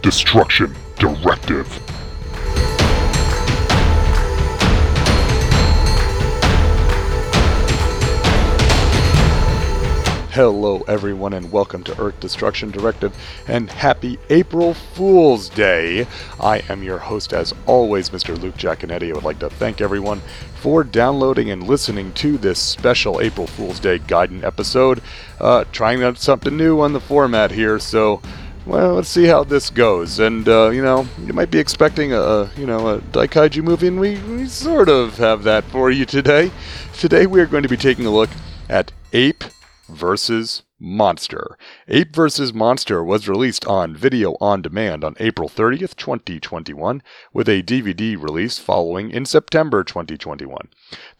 Destruction Directive. Hello everyone and welcome to Earth Destruction Directive and happy April Fool's Day. I am your host as always, Mr. Luke Giaconetti. I would like to thank everyone for downloading and listening to this special April Fool's Day guidance episode. Trying out something new on the format here, so well, let's see how this goes. And, you might be expecting a Daikaiju movie, and we sort of have that for you today. Today we are going to be taking a look at Ape vs. Monster. Ape vs. Monster was released on video on demand on April 30th, 2021, with a DVD release following in September 2021.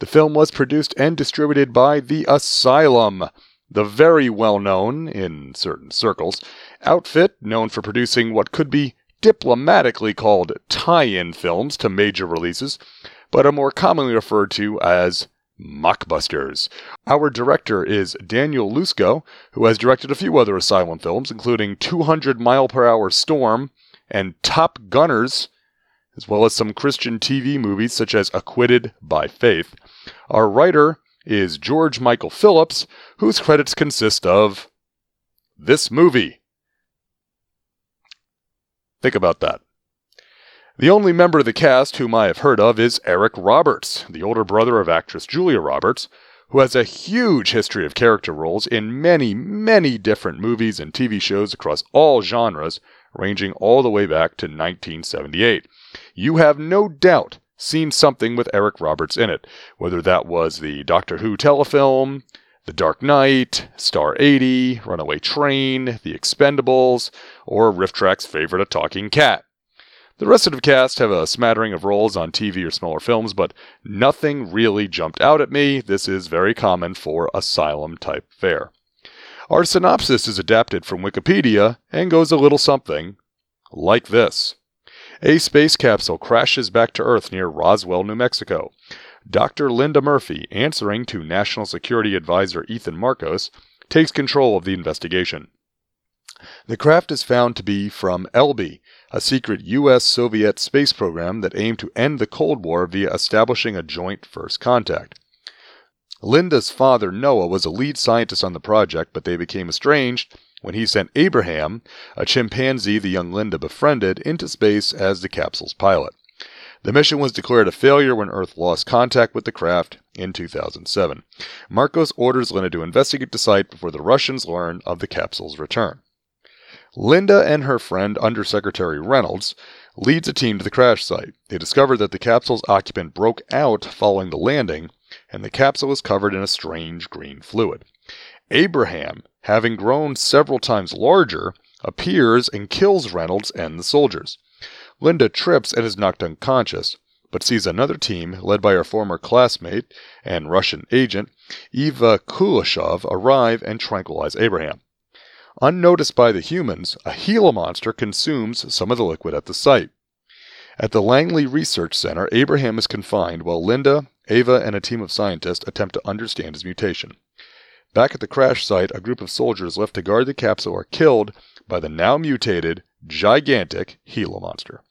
The film was produced and distributed by The Asylum, the very well-known, in certain circles, outfit known for producing what could be diplomatically called tie-in films to major releases, but are more commonly referred to as mockbusters. Our director is Daniel Lusco, who has directed a few other Asylum films, including 200 Mile Per Hour Storm and Top Gunners, as well as some Christian TV movies such as Acquitted by Faith. Our writer is George Michael Phillips, whose credits consist of this movie. Think about that. The only member of the cast whom I have heard of is Eric Roberts, the older brother of actress Julia Roberts, who has a huge history of character roles in many, many different movies and TV shows across all genres, ranging all the way back to 1978. You have no doubt seen something with Eric Roberts in it, whether that was the Doctor Who telefilm, The Dark Knight, Star 80, Runaway Train, The Expendables, or Riff Track's favorite A Talking Cat. The rest of the cast have a smattering of roles on TV or smaller films, but nothing really jumped out at me. This is very common for Asylum-type fare. Our synopsis is adapted from Wikipedia and goes a little something like this. A space capsule crashes back to Earth near Roswell, New Mexico. Dr. Linda Murphy, answering to National Security Advisor Ethan Marcos, takes control of the investigation. The craft is found to be from ELBI, a secret U.S.-Soviet space program that aimed to end the Cold War via establishing a joint first contact. Linda's father, Noah, was a lead scientist on the project, but they became estranged when he sent Abraham, a chimpanzee the young Linda befriended, into space as the capsule's pilot. The mission was declared a failure when Earth lost contact with the craft in 2007. Marcos orders Linda to investigate the site before the Russians learn of the capsule's return. Linda and her friend, Undersecretary Reynolds, leads a team to the crash site. They discover that the capsule's occupant broke out following the landing, and the capsule is covered in a strange green fluid. Abraham, having grown several times larger, appears and kills Reynolds and the soldiers. Linda trips and is knocked unconscious, but sees another team led by her former classmate and Russian agent, Ava Kuleshov, arrive and tranquilize Abraham. Unnoticed by the humans, a Gila monster consumes some of the liquid at the site. At the Langley Research Center, Abraham is confined while Linda, Ava, and a team of scientists attempt to understand his mutation. Back at the crash site, a group of soldiers left to guard the capsule are killed by the now mutated, gigantic Gila monster.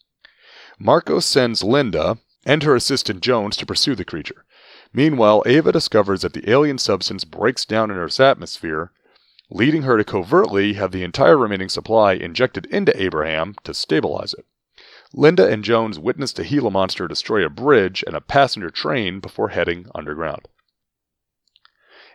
Marco sends Linda and her assistant Jones to pursue the creature. Meanwhile, Ava discovers that the alien substance breaks down in Earth's atmosphere, leading her to covertly have the entire remaining supply injected into Abraham to stabilize it. Linda and Jones witness the Gila monster destroy a bridge and a passenger train before heading underground.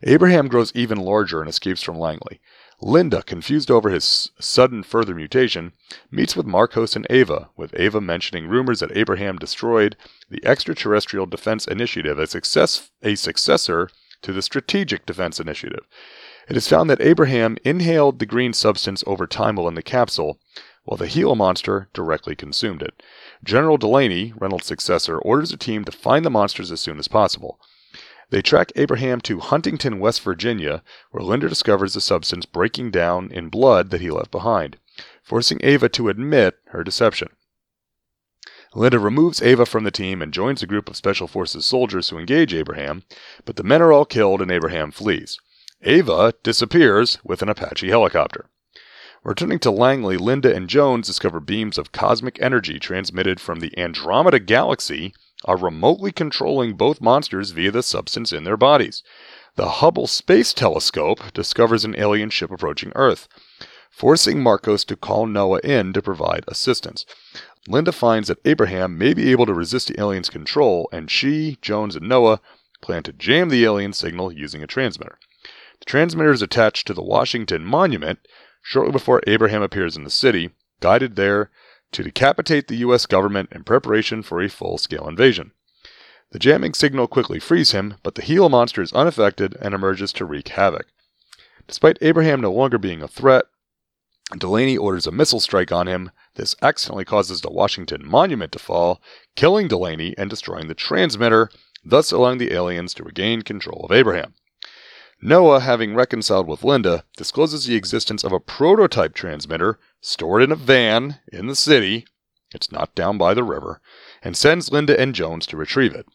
Abraham grows even larger and escapes from Langley. Linda, confused over his sudden further mutation, meets with Marcos and Ava, with Ava mentioning rumors that Abraham destroyed the Extraterrestrial Defense Initiative, a successor to the Strategic Defense Initiative. It is found that Abraham inhaled the green substance over time while in the capsule, while the Gila monster directly consumed it. General Delaney, Reynolds' successor, orders a team to find the monsters as soon as possible. They track Abraham to Huntington, West Virginia, where Linda discovers the substance breaking down in blood that he left behind, forcing Ava to admit her deception. Linda removes Ava from the team and joins a group of Special Forces soldiers who engage Abraham, but the men are all killed and Abraham flees. Ava disappears with an Apache helicopter. Returning to Langley, Linda and Jones discover beams of cosmic energy transmitted from the Andromeda Galaxy are remotely controlling both monsters via the substance in their bodies. The Hubble Space Telescope discovers an alien ship approaching Earth, forcing Marcos to call Noah in to provide assistance. Linda finds that Abraham may be able to resist the alien's control, and she, Jones, and Noah plan to jam the alien signal using a transmitter. The transmitter is attached to the Washington Monument shortly before Abraham appears in the city, guided there to decapitate the U.S. government in preparation for a full-scale invasion. The jamming signal quickly frees him, but the Gila monster is unaffected and emerges to wreak havoc. Despite Abraham no longer being a threat, Delaney orders a missile strike on him. This accidentally causes the Washington Monument to fall, killing Delaney and destroying the transmitter, thus allowing the aliens to regain control of Abraham. Noah, having reconciled with Linda, discloses the existence of a prototype transmitter stored in a van in the city, it's not down by the river, and sends Linda and Jones to retrieve it.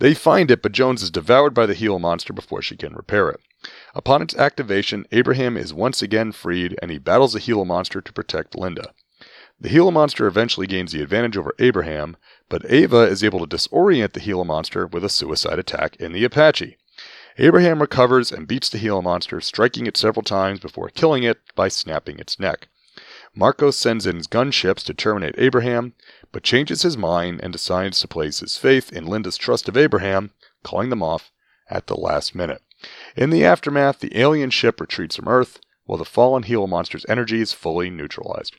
They find it, but Jones is devoured by the Gila monster before she can repair it. Upon its activation, Abraham is once again freed, and he battles the Gila monster to protect Linda. The Gila monster eventually gains the advantage over Abraham, but Ava is able to disorient the Gila monster with a suicide attack in the Apache. Abraham recovers and beats the Gila monster, striking it several times before killing it by snapping its neck. Marcos sends in his gunships to terminate Abraham, but changes his mind and decides to place his faith in Linda's trust of Abraham, calling them off at the last minute. In the aftermath, the alien ship retreats from Earth, while the fallen Gila monster's energy is fully neutralized.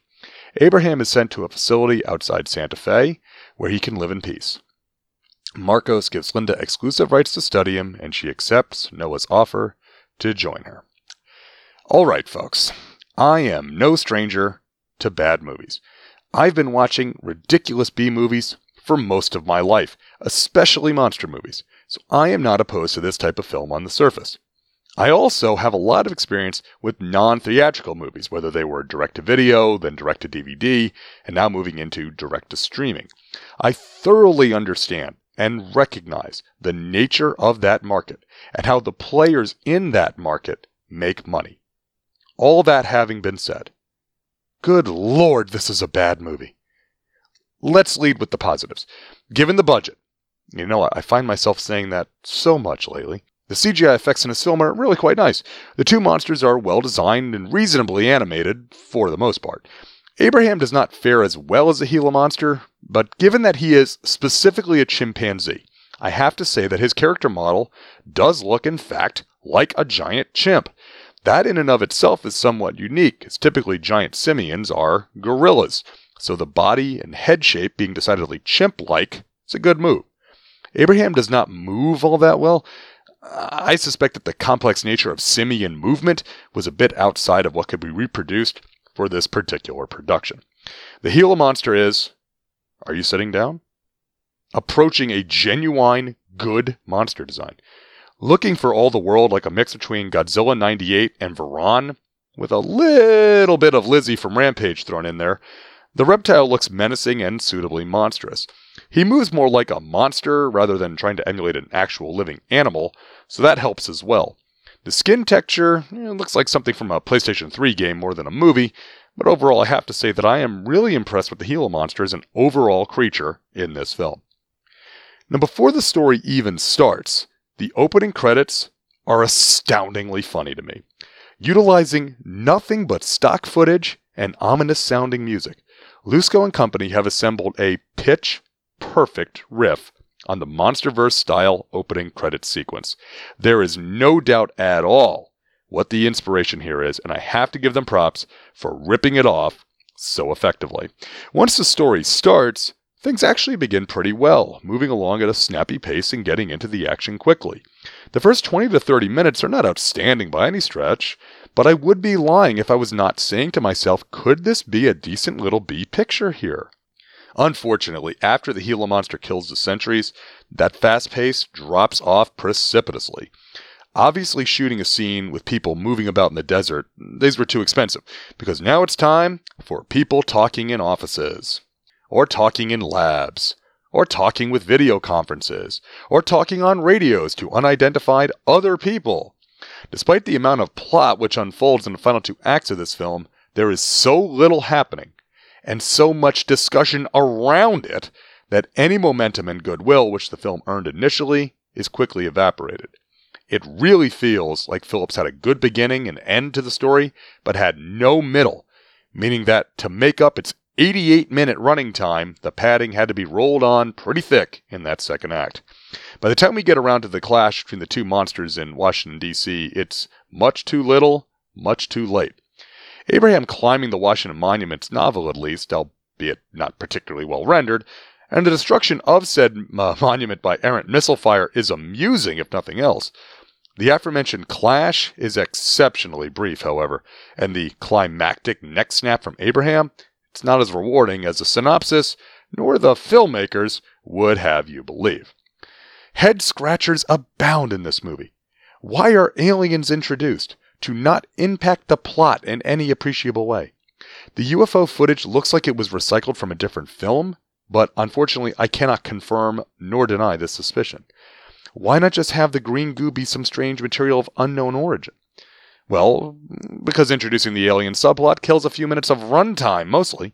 Abraham is sent to a facility outside Santa Fe, where he can live in peace. Marcos gives Linda exclusive rights to study him, and she accepts Noah's offer to join her. All right, folks, I am no stranger to bad movies. I've been watching ridiculous B movies for most of my life, especially monster movies, so I am not opposed to this type of film on the surface. I also have a lot of experience with non-theatrical movies, whether they were direct-to-video, then direct-to-DVD, and now moving into direct-to-streaming. I thoroughly understand and recognize the nature of that market and how the players in that market make money. All that having been said, good Lord, this is a bad movie. Let's lead with the positives. Given the budget, I find myself saying that so much lately. The CGI effects in this film are really quite nice. The two monsters are well designed and reasonably animated, for the most part. Abraham does not fare as well as the Gila monster, but given that he is specifically a chimpanzee, I have to say that his character model does look, in fact, like a giant chimp. That in and of itself is somewhat unique, as typically giant simians are gorillas, so the body and head shape being decidedly chimp-like is a good move. Abraham does not move all that well. I suspect that the complex nature of simian movement was a bit outside of what could be reproduced for this particular production. The Gila monster is, are you sitting down? Approaching a genuine good monster design. Looking for all the world like a mix between Godzilla 98 and Varan, with a little bit of Lizzie from Rampage thrown in there, the reptile looks menacing and suitably monstrous. He moves more like a monster rather than trying to emulate an actual living animal, so that helps as well. The skin texture looks like something from a PlayStation 3 game more than a movie, but overall I have to say that I am really impressed with the Gila monster as an overall creature in this film. Now before the story even starts, the opening credits are astoundingly funny to me, utilizing nothing but stock footage and ominous-sounding music. Lusco and company have assembled a pitch-perfect riff on the MonsterVerse-style opening credits sequence. There is no doubt at all what the inspiration here is, and I have to give them props for ripping it off so effectively. Once the story starts, things actually begin pretty well, moving along at a snappy pace and getting into the action quickly. The first 20 to 30 minutes are not outstanding by any stretch, But I would be lying if I was not saying to myself, could this be a decent little B picture here? Unfortunately, after the Gila monster kills the sentries, that fast pace drops off precipitously. Obviously, shooting a scene with people moving about in the desert, these were too expensive, because now it's time for people talking in offices, or talking in labs, or talking with video conferences, or talking on radios to unidentified other people. Despite the amount of plot which unfolds in the final two acts of this film, there is so little happening, and so much discussion around it, that any momentum and goodwill which the film earned initially is quickly evaporated. It really feels like Phillips had a good beginning and end to the story, but had no middle, meaning that to make up its 88-minute running time, the padding had to be rolled on pretty thick in that second act. By the time we get around to the clash between the two monsters in Washington, D.C., it's much too little, much too late. Abraham climbing the Washington Monument's novel, at least, albeit not particularly well rendered, and the destruction of said monument by errant missile fire is amusing, if nothing else. The aforementioned clash is exceptionally brief, however, and the climactic neck snap from Abraham, it's not as rewarding as the synopsis, nor the filmmakers would have you believe. Head scratchers abound in this movie. Why are aliens introduced? To not impact the plot in any appreciable way. The UFO footage looks like it was recycled from a different film, but unfortunately I cannot confirm nor deny this suspicion. Why not just have the green goo be some strange material of unknown origin? Well, because introducing the alien subplot kills a few minutes of runtime, mostly.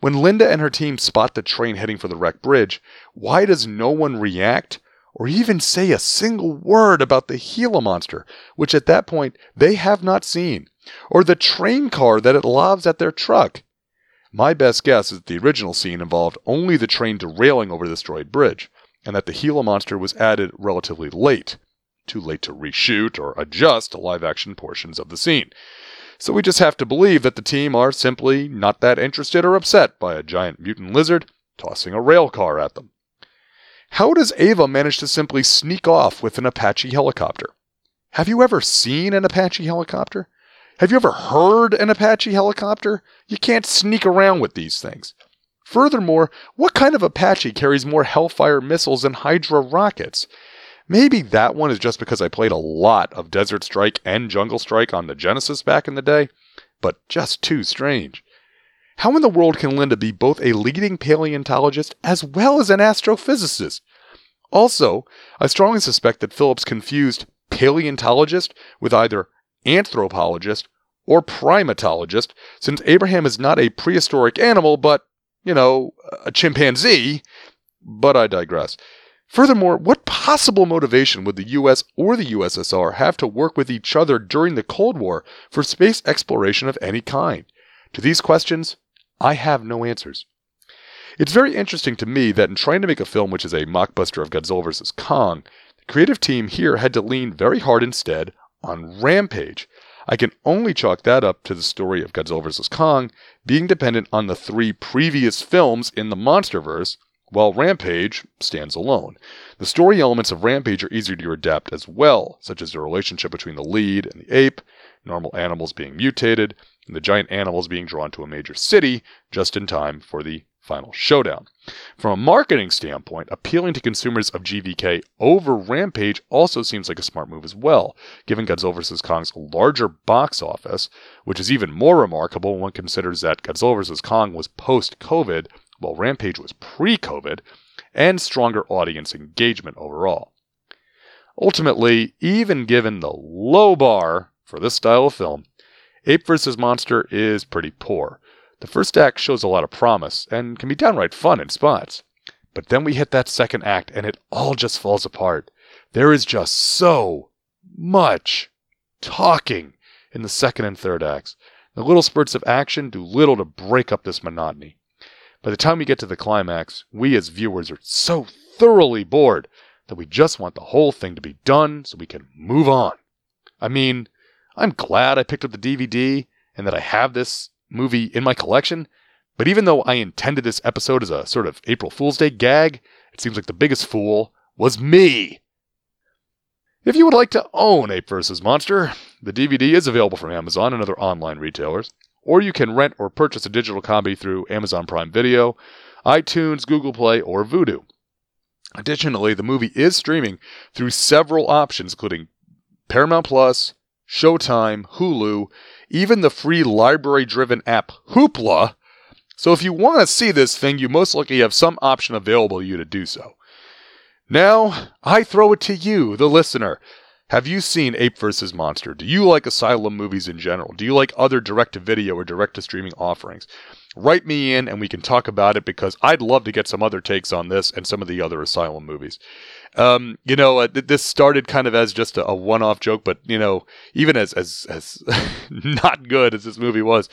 When Linda and her team spot the train heading for the wrecked bridge, why does no one react or even say a single word about the Gila monster, which at that point they have not seen, or the train car that it lobs at their truck? My best guess is that the original scene involved only the train derailing over the destroyed bridge, and that the Gila monster was added relatively late, too late to reshoot or adjust to live-action portions of the scene. So we just have to believe that the team are simply not that interested or upset by a giant mutant lizard tossing a rail car at them. How does Ava manage to simply sneak off with an Apache helicopter? Have you ever seen an Apache helicopter? Have you ever heard an Apache helicopter? You can't sneak around with these things. Furthermore, what kind of Apache carries more Hellfire missiles than Hydra rockets? Maybe that one is just because I played a lot of Desert Strike and Jungle Strike on the Genesis back in the day, but just too strange. How in the world can Linda be both a leading paleontologist as well as an astrophysicist? Also, I strongly suspect that Phillips confused paleontologist with either anthropologist or primatologist, since Abraham is not a prehistoric animal, but, a chimpanzee. But I digress. Furthermore, what possible motivation would the U.S. or the USSR have to work with each other during the Cold War for space exploration of any kind? To these questions, I have no answers. It's very interesting to me that in trying to make a film which is a mockbuster of Godzilla vs. Kong, the creative team here had to lean very hard instead on Rampage. I can only chalk that up to the story of Godzilla vs. Kong being dependent on the three previous films in the MonsterVerse, while Rampage stands alone. The story elements of Rampage are easier to adapt as well, such as the relationship between the lead and the ape, normal animals being mutated, and the giant animals being drawn to a major city just in time for the final showdown. From a marketing standpoint, appealing to consumers of GVK over Rampage also seems like a smart move as well, given Godzilla vs. Kong's larger box office, which is even more remarkable when one considers that Godzilla vs. Kong was post-COVID, while Rampage was pre-COVID, and stronger audience engagement overall. Ultimately, even given the low bar for this style of film, Ape vs. Monster is pretty poor. The first act shows a lot of promise and can be downright fun in spots. But then we hit that second act and it all just falls apart. There is just so much talking in the second and third acts. The little spurts of action do little to break up this monotony. By the time we get to the climax, we as viewers are so thoroughly bored that we just want the whole thing to be done so we can move on. I mean, I'm glad I picked up the DVD and that I have this movie in my collection, but even though I intended this episode as a sort of April Fool's Day gag, it seems like the biggest fool was me. If you would like to own Ape vs. Monster, The DVD is available from Amazon and other online retailers, or you can rent or purchase a digital copy through Amazon Prime Video, iTunes, Google Play, or Vudu. Additionally, the movie is streaming through several options, including Paramount Plus, Showtime, Hulu, even the free library-driven app Hoopla. So if you want to see this thing, you most likely have some option available to you to do so. Now, I throw it to you, the listener. Have you seen Ape vs. Monster? Do you like Asylum movies in general? Do you like other direct-to-video or direct-to-streaming offerings? Write me in and we can talk about it, because I'd love to get some other takes on this and some of the other Asylum movies. This started kind of as just a one-off joke, but, even as not good as this movie was,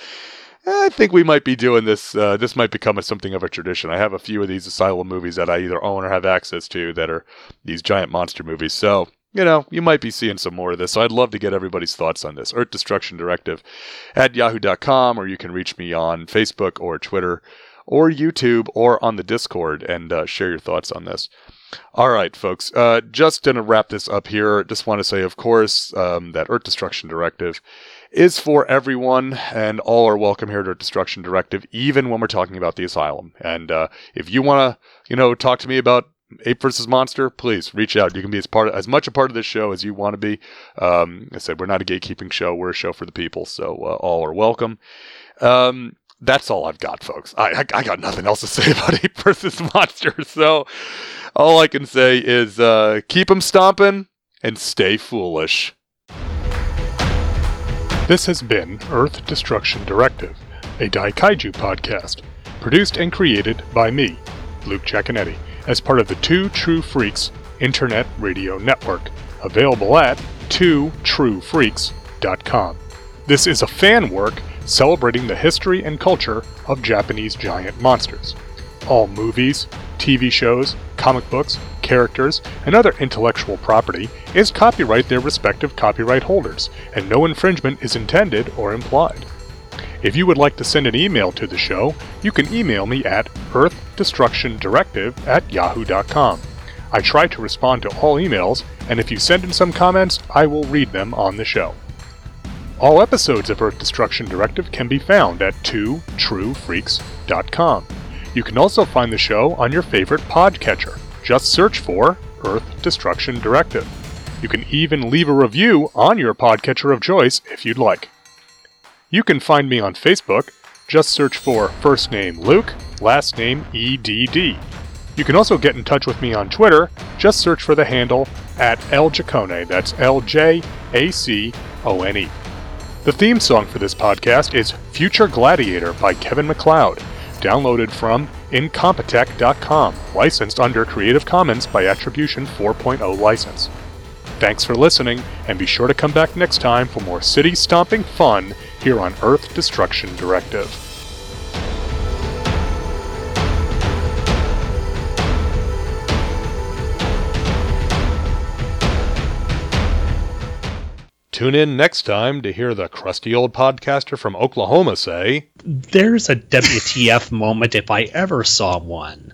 I think we might be doing this. This might become something of a tradition. I have a few of these Asylum movies that I either own or have access to that are these giant monster movies. So, you might be seeing some more of this. So I'd love to get everybody's thoughts on this. Earth Destruction Directive at yahoo.com, or you can reach me on Facebook or Twitter or YouTube or on the Discord and share your thoughts on this. All right, folks, just going to wrap this up here. Just want to say, of course, that Earth Destruction Directive is for everyone, and all are welcome here at Earth Destruction Directive, even when we're talking about the Asylum. And if you want to, talk to me about Ape vs. Monster, please reach out. You can be as much a part of this show as you want to be. I said, we're not a gatekeeping show. We're a show for the people, so all are welcome. That's all I've got, folks. I got nothing else to say about Ape vs. Monster, so all I can say is keep them stomping and stay foolish. This has been Earth Destruction Directive, a Daikaiju podcast, produced and created by me, Luke Giaconetti, as part of the Two True Freaks Internet Radio Network, available at 2truefreaks.com. This is a fan work celebrating the history and culture of Japanese giant monsters. All movies, TV shows, comic books, characters, and other intellectual property is copyright their respective copyright holders, and no infringement is intended or implied. If you would like to send an email to the show, you can email me at earthdestructiondirective@yahoo.com. I try to respond to all emails, and if you send in some comments, I will read them on the show. All episodes of Earth Destruction Directive can be found at 2truefreaks.com. You can also find the show on your favorite podcatcher. Just search for Earth Destruction Directive. You can even leave a review on your podcatcher of choice if you'd like. You can find me on Facebook. Just search for first name Luke, last name EDD. You can also get in touch with me on Twitter. Just search for the handle @LJacone. That's LJACONE. The theme song for this podcast is Future Gladiator by Kevin MacLeod, downloaded from incompetech.com, licensed under Creative Commons by Attribution 4.0 license. Thanks for listening, and be sure to come back next time for more city-stomping fun here on Earth Destruction Directive. Tune in next time to hear the crusty old podcaster from Oklahoma say, "There's a WTF moment if I ever saw one."